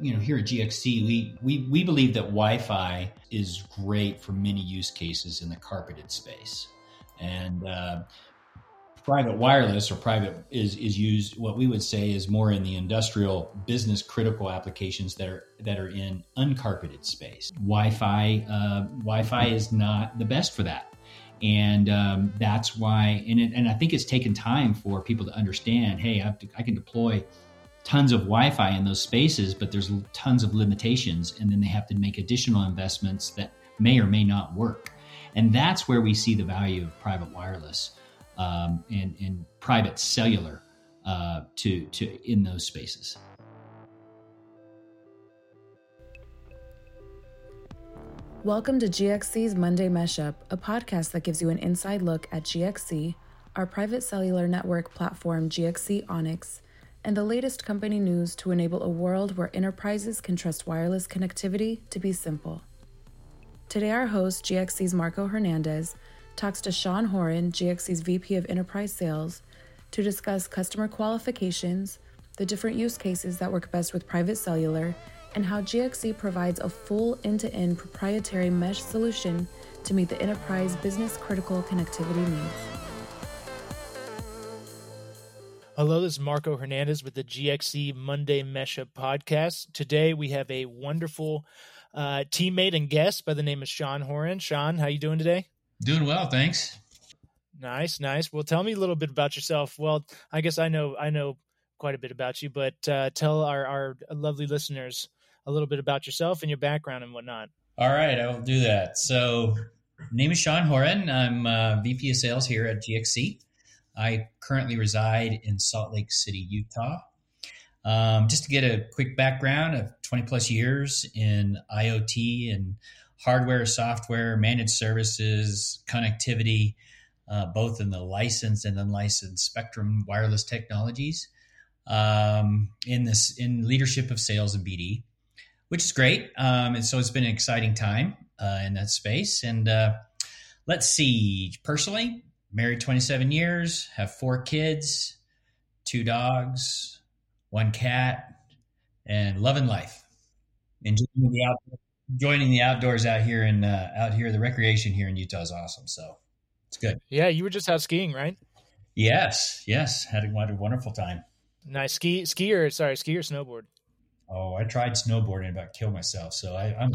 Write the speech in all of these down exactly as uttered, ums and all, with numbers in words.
You know, here at G X C, we, we, we believe that Wi-Fi is great for many use cases in the carpeted space. And uh, private wireless or private is, is used, what we would say is more in the industrial business critical applications that are that are in uncarpeted space. Wi-Fi, uh, Wi-Fi is not the best for that. And um, that's why, and, it, and I think it's taken time for people to understand, hey, I, I can deploy tons of Wi-Fi in those spaces, but there's tons of limitations. And then they have to make additional investments that may or may not work. And that's where we see the value of private wireless um, and, and private cellular uh, to, to in those spaces. Welcome to G X C's Monday MeshUp, a podcast that gives you an inside look at G X C, our private cellular network platform G X C Onyx, and the latest company news to enable a world where enterprises can trust wireless connectivity to be simple. Today, our host, G X C's Marco Hernandez, talks to Sean Horan, G X C's V P of Enterprise Sales, to discuss customer qualifications, the different use cases that work best with private cellular, and how G X C provides a full end-to-end proprietary mesh solution to meet the enterprise business-critical connectivity needs. Hello, this is Marco Hernandez with the G X C Monday MeshUp podcast. Today we have a wonderful uh, teammate and guest by the name of Sean Horan. Sean, how are you doing today? Doing well, thanks. Nice, nice. Well, tell me a little bit about yourself. Well, I guess I know I know quite a bit about you, but uh, tell our, our lovely listeners a little bit about yourself and your background and whatnot. All right, I will do that. So, name is Sean Horan. I'm uh, V P of Sales here at G X C. I currently reside in Salt Lake City, Utah. Um, just to get a quick background of twenty plus years in IoT and hardware, software, managed services, connectivity, uh, both in the licensed and unlicensed spectrum wireless technologies, um, in this in leadership of sales and B D, which is great. Um, and so it's been an exciting time uh, in that space. And uh, let's see, personally, married twenty-seven years, have four kids, two dogs, one cat, and loving life. Enjoying the, out- enjoying the outdoors out here and uh, out here. The recreation here in Utah is awesome, so it's good. Yeah, you were just out skiing, right? Yes, yes, had a, had a wonderful time. Nice ski, ski or sorry, ski or snowboard? Oh, I tried snowboarding and about killed myself, so I, I'm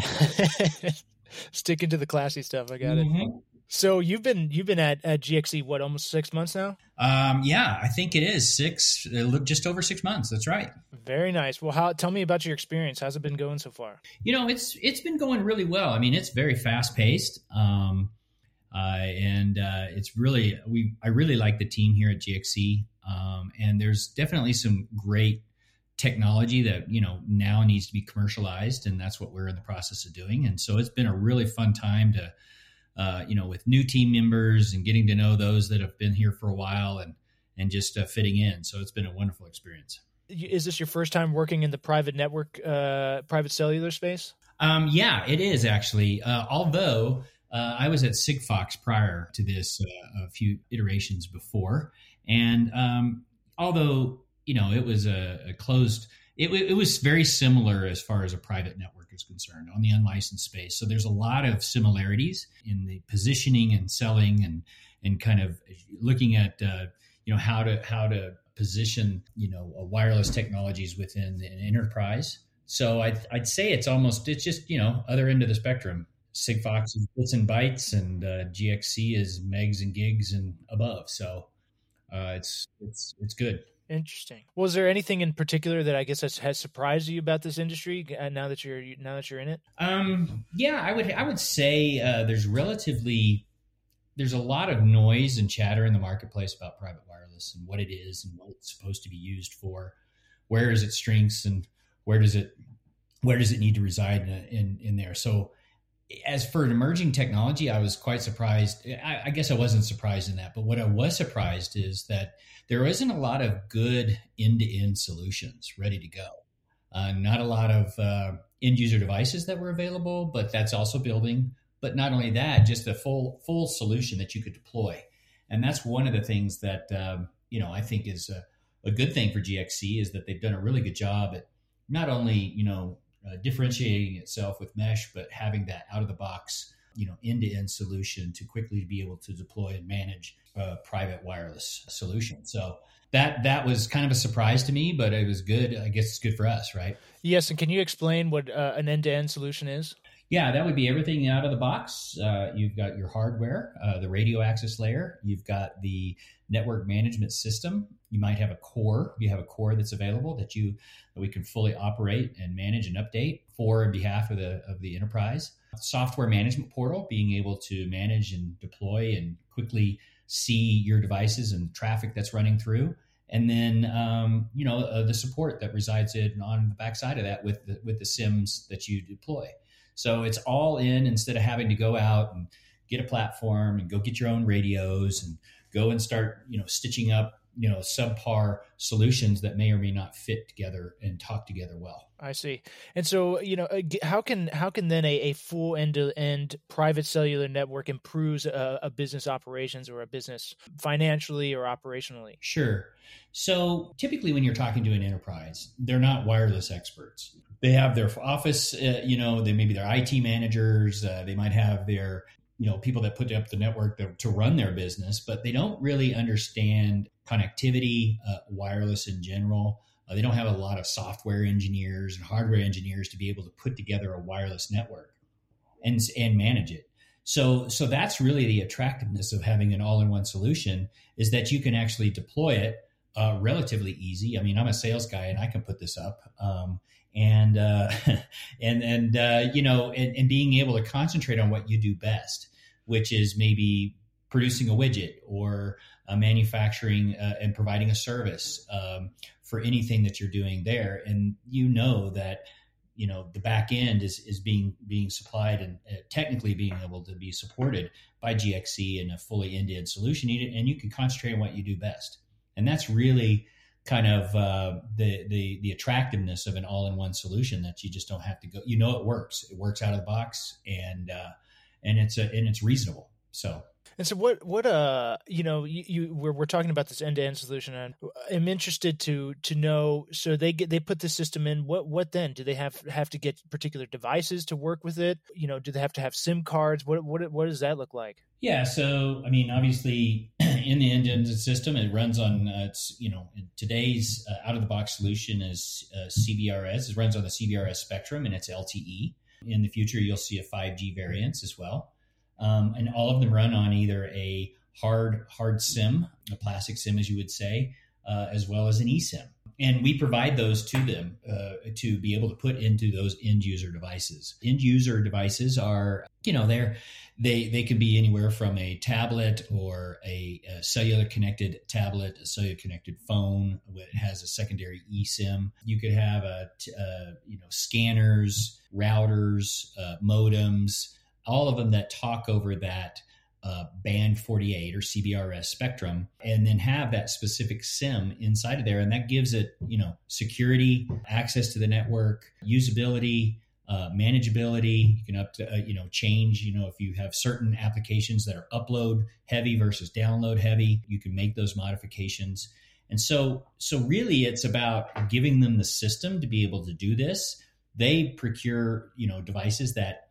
sticking to the classy stuff. I got mm-hmm. it. So you've been you've been at, at G X C, what, almost six months now? Um, yeah, I think it is six, just over six months. That's right. Very nice. Well, how? Tell me about your experience. How's it been going so far? You know, it's it's been going really well. I mean, it's very fast paced, um, uh, and uh, it's really we. I really like the team here at G X C, um, and there's definitely some great technology that you know now needs to be commercialized, and that's what we're in the process of doing. And so it's been a really fun time to. Uh, you know, with new team members and getting to know those that have been here for a while and, and just uh, fitting in. So it's been a wonderful experience. Is this your first time working in the private network, uh, private cellular space? Um, yeah, it is actually. Uh, although uh, I was at Sigfox prior to this, uh, a few iterations before. And um, although, you know, it was a, a closed, it, it was very similar as far as a private network is concerned on the unlicensed space. So there's a lot of similarities in the positioning and selling and and kind of looking at uh, you know how to how to position you know a wireless technologies within an enterprise. So I'd, I'd say it's almost it's just you know other end of the spectrum. Sigfox is bits and bytes, and uh, G X C is megs and gigs and above. So uh, it's it's it's good. Interesting. Was there anything in particular that I guess has, has surprised you about this industry uh, now that you're now that you're in it? Um, yeah, I would I would say uh, there's relatively there's a lot of noise and chatter in the marketplace about private wireless and what it is and what it's supposed to be used for. Where is its strengths and where does it where does it need to reside in in, in there? So, as for an emerging technology, I was quite surprised. I, I guess I wasn't surprised in that, but what I was surprised is that there isn't a lot of good end-to-end solutions ready to go. Uh, not a lot of uh, end-user devices that were available, but that's also building. But not only that, just a full full solution that you could deploy, and that's one of the things that um, you know I think is a, a good thing for G X C is that they've done a really good job at not only, you know, uh, differentiating itself with Mesh, but having that out of the box, you know, end-to-end solution to quickly be able to deploy and manage a private wireless solution. So that that was kind of a surprise to me, but it was good. I guess it's good for us, right? Yes. And can you explain what uh, an end-to-end solution is? Yeah, that would be everything out of the box. Uh, you've got your hardware, uh, the radio access layer. You've got the network management system. You might have a core. You have a core that's available that you that we can fully operate and manage and update for on behalf of the of the enterprise. Software management portal, being able to manage and deploy and quickly see your devices and traffic that's running through. And then, um, you know, uh, the support that resides in on the backside of that with the, with the S I Ms that you deploy. So it's all in, instead of having to go out and get a platform and go get your own radios and go and start, you know, stitching up, you know, subpar solutions that may or may not fit together and talk together well. I see. And so, you know, how can how can then a, a full end-to-end private cellular network improves a, a business operations or a business financially or operationally? Sure. So typically when you're talking to an enterprise, they're not wireless experts. They have their office, uh, you know, they maybe their I T managers, uh, they might have their, you know, people that put up the network to, to run their business, but they don't really understand connectivity, uh, wireless in general. Uh, they don't have a lot of software engineers and hardware engineers to be able to put together a wireless network and and manage it. So, so that's really the attractiveness of having an all-in-one solution, is that you can actually deploy it uh, relatively easy. I mean, I'm a sales guy and I can put this up, um, and uh, and and uh, you know, and, and being able to concentrate on what you do best, which is maybe producing a widget or uh, manufacturing uh, and providing a service um, for anything that you're doing there. And you know that, you know, the back end is, is being, being supplied and uh, technically being able to be supported by G X C in a fully end-to-end solution, and you can concentrate on what you do best. And that's really kind of uh, the, the, the attractiveness of an all-in-one solution, that you just don't have to go, you know, it works, it works out of the box, and, uh, and it's a, and it's reasonable. So. And so what, what, uh, you know, you, you we're, we're talking about this end-to-end solution, and I'm interested to, to know, so they get, they put this system in, what, what then do they have, have to get particular devices to work with it? You know, do they have to have SIM cards? What, what, what does that look like? Yeah. So, I mean, obviously in the end-to-end system, it runs on, uh, it's, you know, today's uh, out-of-the-box solution is uh, C B R S. It runs on the C B R S spectrum, and it's L T E. In the future, you'll see a five G variant as well. Um, and all of them run on either a hard hard SIM, a plastic SIM, as you would say, uh, as well as an eSIM. And we provide those to them uh, to be able to put into those end user devices. End user devices are, you know, they're, they they can be anywhere from a tablet or a, a cellular connected tablet, a cellular connected phone. It has a secondary eSIM. You could have a, a you know scanners, routers, uh, modems. All of them that talk over that uh, band forty-eight or C B R S spectrum, and then have that specific SIM inside of there. And that gives it, you know, security, access to the network, usability, uh, manageability. You can up to, uh, you know, change, you know, if you have certain applications that are upload heavy versus download heavy, you can make those modifications. And so, so really it's about giving them the system to be able to do this. They procure, you know, devices that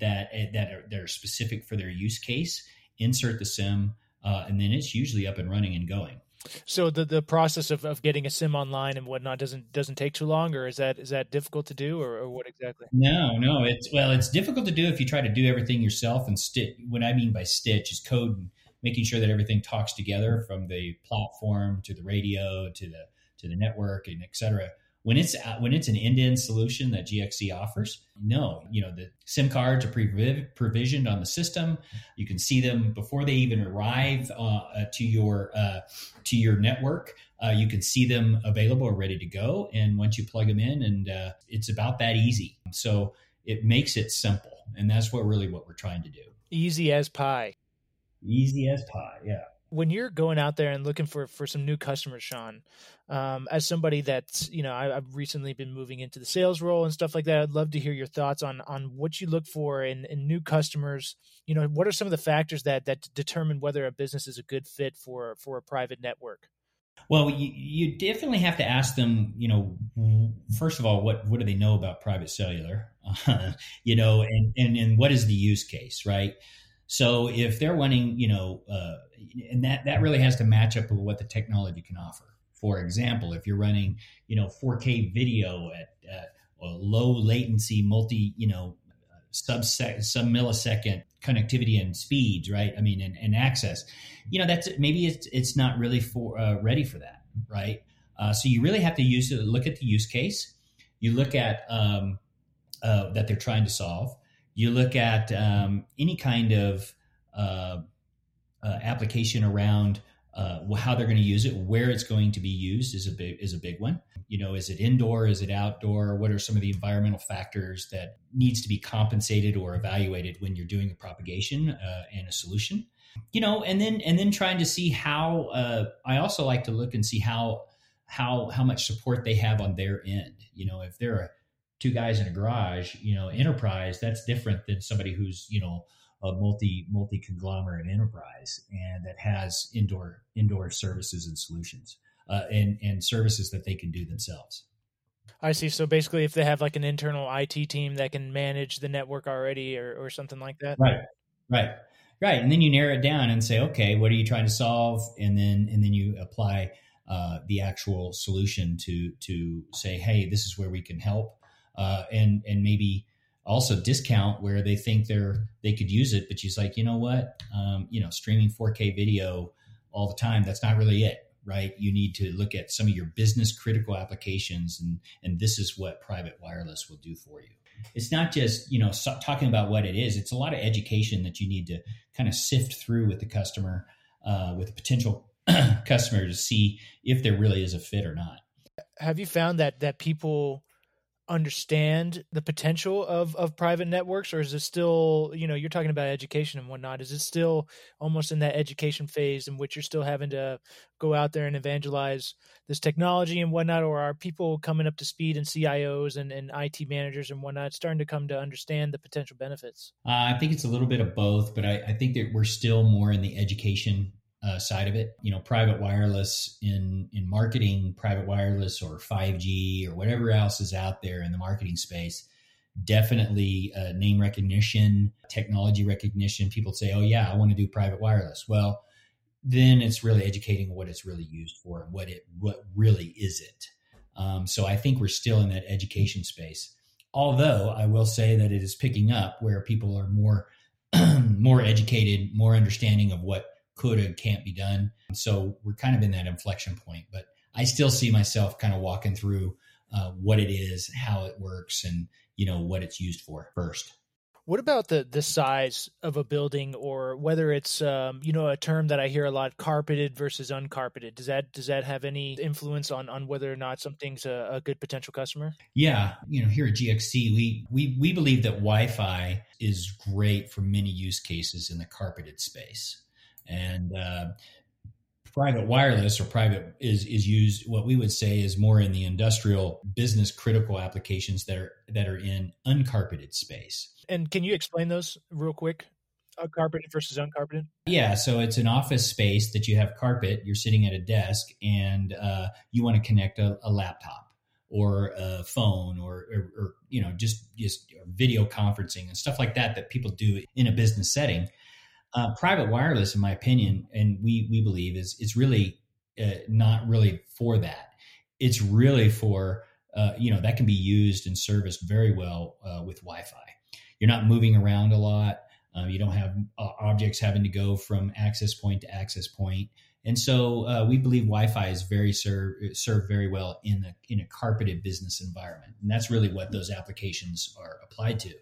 that that are, that are specific for their use case, insert the SIM, uh, and then it's usually up and running and going. So the, the process of, of getting a SIM online and whatnot doesn't doesn't take too long, or is that is that difficult to do, or, or what exactly? No, no. It's well, it's difficult to do if you try to do everything yourself and stitch. What I mean by stitch is code and making sure that everything talks together, from the platform to the radio to the to the network and et cetera. When it's when it's an end-to-end solution that G X C offers, no, you know, the SIM cards are pre-provisioned on the system. You can see them before they even arrive uh, to your uh, to your network. Uh, you can see them available or ready to go, and once you plug them in, and uh, it's about that easy. So it makes it simple, and that's what really what we're trying to do. Easy as pie. Easy as pie. Yeah. When you're going out there and looking for, for some new customers, Sean, um, as somebody that's, you know, I, I've recently been moving into the sales role and stuff like that, I'd love to hear your thoughts on on what you look for in, in new customers. You know, what are some of the factors that that determine whether a business is a good fit for for a private network? Well, you, you definitely have to ask them, you know, first of all, what, what do they know about private cellular, uh, you know, and, and, and what is the use case, right? So if they're wanting, you know, uh, and that, that really has to match up with what the technology can offer. For example, if you're running, you know, four K video at, at a low latency, multi, you know, sub sub millisecond connectivity and speeds, right? I mean, and, and access, you know, that's maybe it's it's not really for uh, ready for that, right? Uh, so you really have to use it. Look at the use case. You look at um, uh, that they're trying to solve. You look at um, any kind of uh, uh, application around uh, how they're going to use it, where it's going to be used is a big is a big one. You know, is it indoor? Is it outdoor? What are some of the environmental factors that needs to be compensated or evaluated when you're doing a propagation uh, and a solution? You know, and then and then trying to see how. Uh, I also like to look and see how how how much support they have on their end. You know, if they're a, two guys in a garage, you know, enterprise, that's different than somebody who's, you know, a multi multi conglomerate enterprise and that has indoor indoor services and solutions. Uh, and, and services that they can do themselves. I see. So basically if they have like an internal I T team that can manage the network already or, or something like that. Right. Right. Right. And then you narrow it down and say, okay, what are you trying to solve? And then, and then you apply uh, the actual solution to, to say, hey, this is where we can help. Uh, and, and maybe also discount where they think they're, they could use it, but she's like, you know what, um, you know, streaming four K video all the time, that's not really it. Right. You need to look at some of your business critical applications. And, and this is what private wireless will do for you. It's not just, you know, so, talking about what it is. It's a lot of education that you need to kind of sift through with the customer, uh, with a potential customer to see if there really is a fit or not. Have you found that, that people understand the potential of, of private networks, or is it still, you know, you're talking about education and whatnot. Is it still almost in that education phase in which you're still having to go out there and evangelize this technology and whatnot, or are people coming up to speed and C I Os and, and I T managers and whatnot starting to come to understand the potential benefits? Uh, I think it's a little bit of both, but I, I think that we're still more in the education uh, side of it. You know, private wireless in, in marketing, private wireless or five G or whatever else is out there in the marketing space, definitely uh, name recognition, technology recognition. People say, oh yeah, I want to do private wireless. Well, then it's really educating what it's really used for and what it, what really is it. Um, so I think we're still in that education space. Although I will say that it is picking up where people are more, more educated, more understanding of what could and can't be done. So we're kind of in that inflection point, but I still see myself kind of walking through uh, what it is, how it works, and you know what it's used for first. What about the the size of a building, or whether it's um, you know, a term that I hear a lot, carpeted versus uncarpeted? Does that does that have any influence on on whether or not something's a, a good potential customer? Yeah, you know, here at G X C, we we we believe that Wi-Fi is great for many use cases in the carpeted space. And uh, private wireless or private is is used, what we would say is more in the industrial business critical applications that are that are in uncarpeted space. And can you explain those real quick? Uh, carpeted versus uncarpeted? Yeah, so it's an office space that you have carpet. You're sitting at a desk, and uh, you want to connect a, a laptop or a phone, or, or, or you know just just video conferencing and stuff like that that people do in a business setting. Uh, private wireless, in my opinion, and we we believe is it's really uh, not really for that. It's really for, uh, you know, that can be used and serviced very well uh, with Wi-Fi. You're not moving around a lot. Uh, you don't have uh, objects having to go from access point to access point. And so uh, we believe Wi-Fi is very serve, served very well in a, in a carpeted business environment. And that's really what those applications are applied to.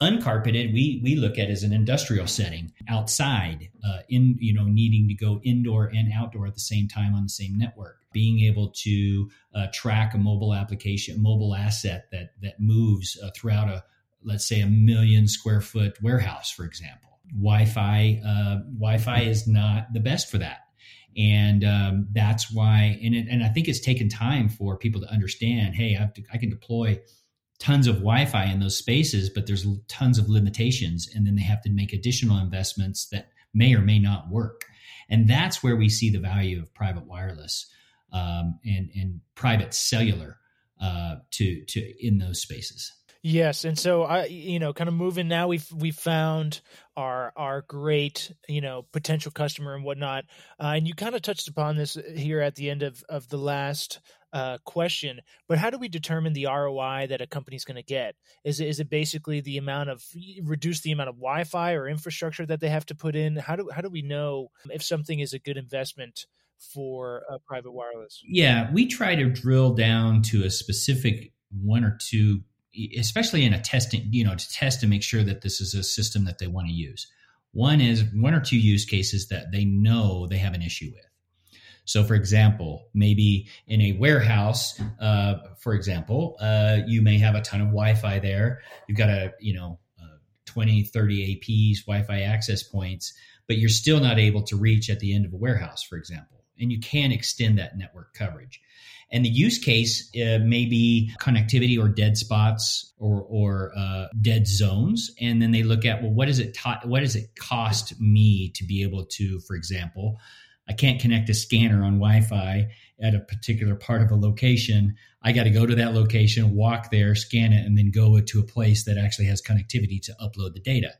Uncarpeted, we we look at as an industrial setting outside, uh, in you know needing to go indoor and outdoor at the same time on the same network, being able to uh, track a mobile application, mobile asset that that moves uh, throughout a, let's say, a million square foot warehouse, for example. Wi-Fi uh, Wi-Fi is not the best for that, and um, that's why. And it, and I think it's taken time for people to understand. Hey, I have to, I can deploy tons of Wi-Fi in those spaces, but there's tons of limitations. And then they have to make additional investments that may or may not work. And that's where we see the value of private wireless um, and and private cellular uh, to to in those spaces. Yes, and so I, you know, kind of moving now. We've we've found our our great, you know, potential customer and whatnot. Uh, and you kind of touched upon this here at the end of of the last uh, question. But how do we determine the R O I that a company's going to get? Is is it basically the amount of reduce the amount of Wi-Fi or infrastructure that they have to put in? How do how do we know if something is a good investment for a private wireless? Yeah, we try to drill down to a specific one or two, especially in a testing, you know, to test and make sure that this is a system that they want to use. One is one or two use cases that they know they have an issue with. So for example, maybe in a warehouse, uh, for example, uh, you may have a ton of Wi-Fi there. You've got a, you know, uh, twenty, thirty A Ps, Wi-Fi access points, but you're still not able to reach at the end of a warehouse, for example, and you can extend that network coverage. And the use case uh, may be connectivity or dead spots or or uh, dead zones. And then they look at, well, what does it ta- what does it cost me to be able to, for example, I can't connect a scanner on Wi-Fi at a particular part of a location. I got to go to that location, walk there, scan it, and then go to a place that actually has connectivity to upload the data.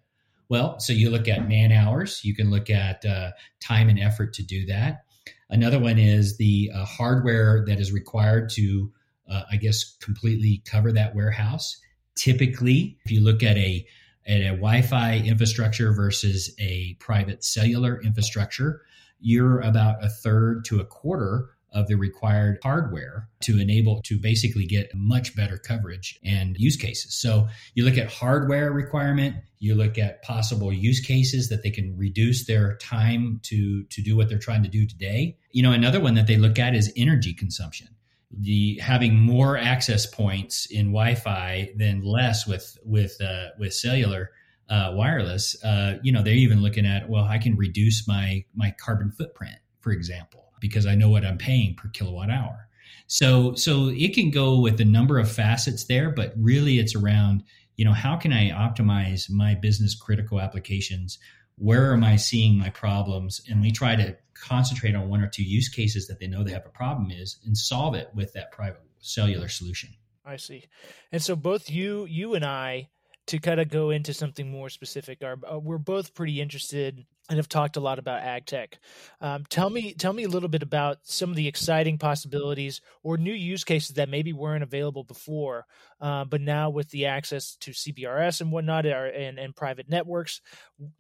Well, so you look at man hours. You can look at uh, time and effort to do that. Another one is the uh, hardware that is required to, uh, I guess, completely cover that warehouse. Typically, if you look at a at a Wi-Fi infrastructure versus a private cellular infrastructure, you're about a third to a quarter of the required hardware to enable to basically get much better coverage and use cases. So you look at hardware requirement, you look at possible use cases that they can reduce their time to, to do what they're trying to do today. You know, another one that they look at is energy consumption. The having more access points in Wi-Fi than less with, with, uh, with cellular uh, wireless, uh, you know, they're even looking at, well, I can reduce my, my carbon footprint, for example, because I know what I'm paying per kilowatt hour. So so it can go with a number of facets there, but really it's around, you know, how can I optimize my business critical applications? Where am I seeing my problems? And we try to concentrate on one or two use cases that they know they have a problem is and solve it with that private cellular solution. I see. And so both you, you and I, to kind of go into something more specific, are, uh, we're both pretty interested and have talked a lot about ag tech. Um, tell me, tell me a little bit about some of the exciting possibilities or new use cases that maybe weren't available before, uh, but now with the access to C B R S and whatnot, are, and and private networks.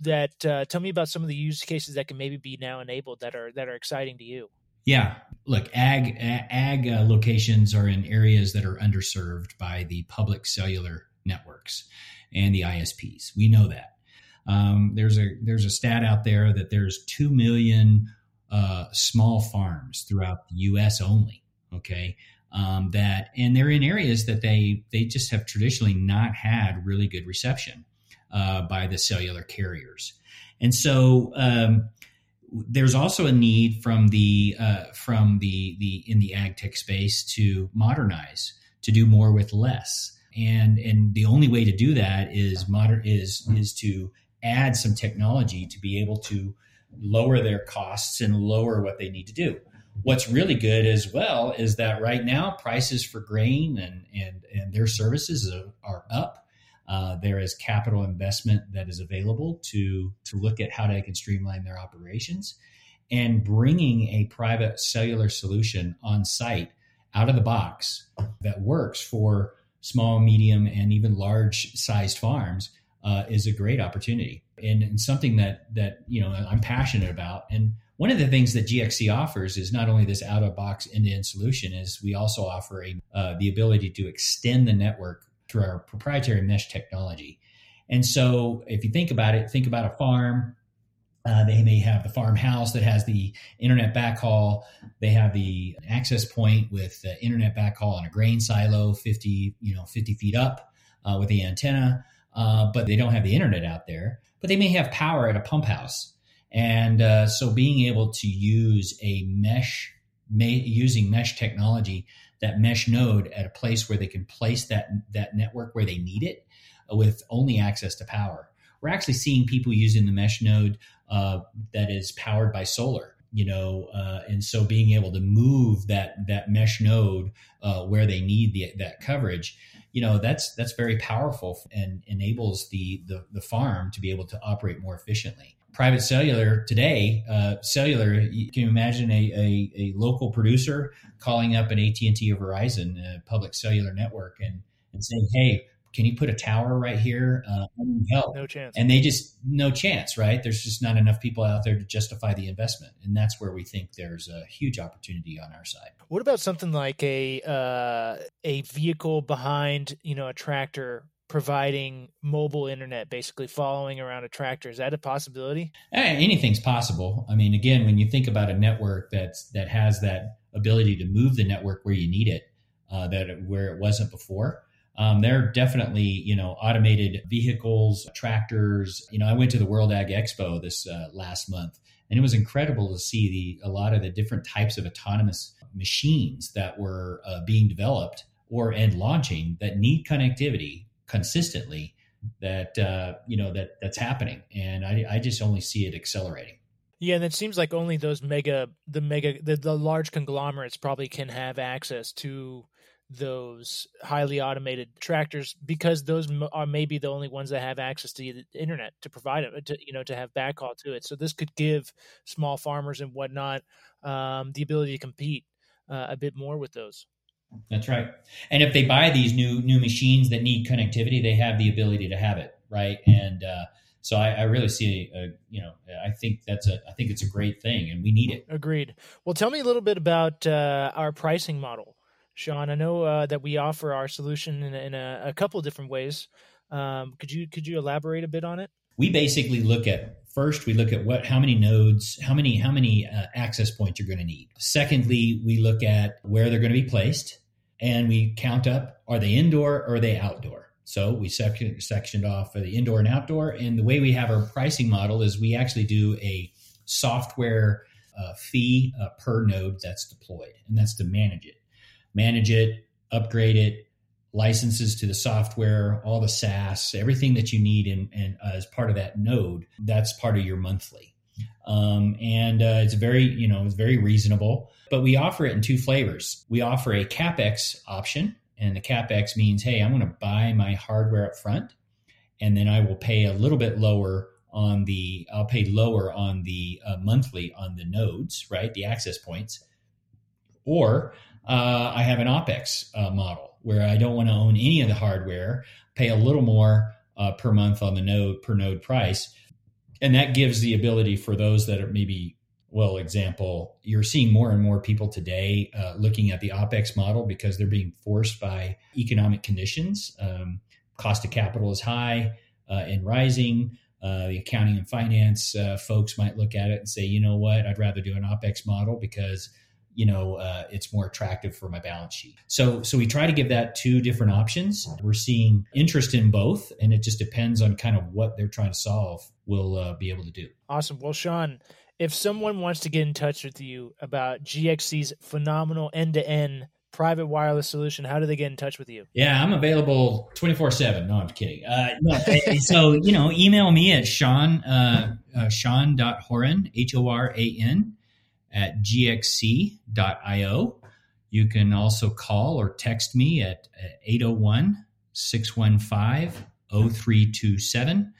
That uh, tell me about some of the use cases that can maybe be now enabled that are that are exciting to you. Yeah, look, ag ag uh, locations are in areas that are underserved by the public cellular networks and the I S Ps. We know that. Um, there's a there's a stat out there that there's two million uh, small farms throughout the U S only, okay? Um, that and they're in areas that they they just have traditionally not had really good reception uh, by the cellular carriers. And so um, there's also a need from the uh, from the the in the ag tech space to modernize, to do more with less. And and the only way to do that is moder- is is to add some technology to be able to lower their costs and lower what they need to do. What's really good as well is that right now prices for grain and and, and their services are, are up. Uh, there is capital investment that is available to to look at how they can streamline their operations, and bringing a private cellular solution on site out of the box that works for small, medium, and even large-sized farms uh, is a great opportunity, and, and something that that you know I'm passionate about. And one of the things that G X C offers is not only this out-of-box end-to-end solution, is we also offer a, uh, the ability to extend the network through our proprietary mesh technology. And so, if you think about it, think about a farm. Uh, they may have the farmhouse that has the internet backhaul. They have the access point with the internet backhaul on a grain silo, fifty, you know, fifty feet up uh, with the antenna, uh, but they don't have the internet out there. But they may have power at a pump house. And uh, so being able to use a mesh, may, using mesh technology, that mesh node at a place where they can place that, that network where they need it with only access to power. We're actually seeing people using the mesh node uh, that is powered by solar you know, uh, and so being able to move that that mesh node uh, where they need the, that coverage, you know, that's that's very powerful and enables the, the the farm to be able to operate more efficiently. Private cellular today, uh, cellular, you can imagine a, a, a local producer calling up an A T and T or Verizon, a public cellular network, and and saying, hey, can you put a tower right here? Uh, I need help. No chance. And they just, no chance, right? There's just not enough people out there to justify the investment. And that's where we think there's a huge opportunity on our side. What about something like a uh, a vehicle behind, you know, a tractor providing mobile internet, basically following around a tractor? Is that a possibility? Anything's possible. I mean, again, when you think about a network that's that has that ability to move the network where you need it, uh, that it, where it wasn't before. Um, there are definitely, you know, automated vehicles, tractors. You know, I went to the World Ag Expo this uh, last month, and it was incredible to see the a lot of the different types of autonomous machines that were uh, being developed or and launching that need connectivity consistently. That uh, you know that that's happening, and I, I just only see it accelerating. Yeah, and it seems like only those mega, the mega, the, the large conglomerates probably can have access to those highly automated tractors, because those are maybe the only ones that have access to the internet to provide it, to, you know, to have backhaul to it. So this could give small farmers and whatnot um, the ability to compete uh, a bit more with those. That's right. And if they buy these new new machines that need connectivity, they have the ability to have it, right? And uh, so I, I really see, a, you know, I think that's a, I think it's a great thing, and we need it. Agreed. Well, tell me a little bit about uh, our pricing model, Sean. I know uh, that we offer our solution in, in a, a couple of different ways. Um, could you could you elaborate a bit on it? We basically look at first, we look at what how many nodes, how many how many uh, access points you're going to need. Secondly, we look at where they're going to be placed, and we count up: are they indoor or are they outdoor? So we section, sectioned off the indoor and outdoor. And the way we have our pricing model is we actually do a software uh, fee uh, per node that's deployed, and that's to manage it. manage it, upgrade it, licenses to the software, all the SaaS, everything that you need in, in, uh, as part of that node, that's part of your monthly. Um, and uh, it's very, you know, it's very reasonable, but we offer it in two flavors. We offer a CapEx option, and the CapEx means, hey, I'm going to buy my hardware up front, and then I will pay a little bit lower on the, I'll pay lower on the uh, monthly on the nodes, right? The access points. Or uh, I have an OpEx uh, model where I don't want to own any of the hardware, pay a little more uh, per month on the node per node price. And that gives the ability for those that are maybe, well, example, you're seeing more and more people today uh, looking at the OpEx model because they're being forced by economic conditions. Um, cost of capital is high uh, and rising. Uh, the accounting and finance uh, folks might look at it and say, you know what, I'd rather do an OpEx model because you know, uh, it's more attractive for my balance sheet. So, so we try to give that two different options. We're seeing interest in both, and it just depends on kind of what they're trying to solve. We'll uh, be able to do. Awesome. Well, Sean, if someone wants to get in touch with you about G X C's phenomenal end-to-end private wireless solution, how do they get in touch with you? Yeah, I'm available twenty-four seven. No, I'm kidding. Uh, no, so, you know, email me at Sean, uh, uh, Sean dot Horan, H O R A N, at G X C dot I O. You can also call or text me at eight oh one, six one five, oh three two seven.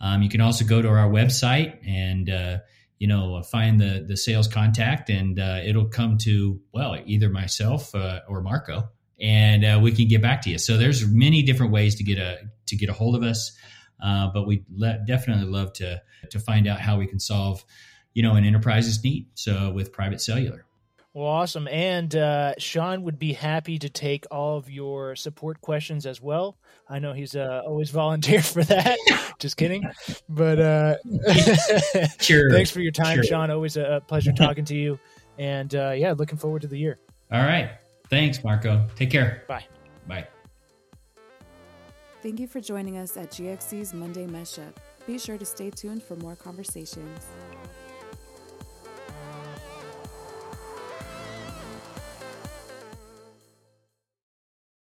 Um, you can also go to our website and, uh, you know, find the, the sales contact, and uh, it'll come to, well, either myself uh, or Marco, and uh, we can get back to you. So there's many different ways to get a, to get a hold of us. Uh, but we le- definitely love to, to find out how we can solve, you know, an enterprise's need. So with private cellular. Well, awesome. And uh, Sean would be happy to take all of your support questions as well. I know he's uh, always volunteered for that. Just kidding. But uh, sure. Thanks for your time, sure. Sean. Always a pleasure talking to you. And uh, yeah, looking forward to the year. All right. Thanks, Marco. Take care. Bye. Bye. Thank you for joining us at G X C's Monday Mesh Up. Be sure to stay tuned for more conversations.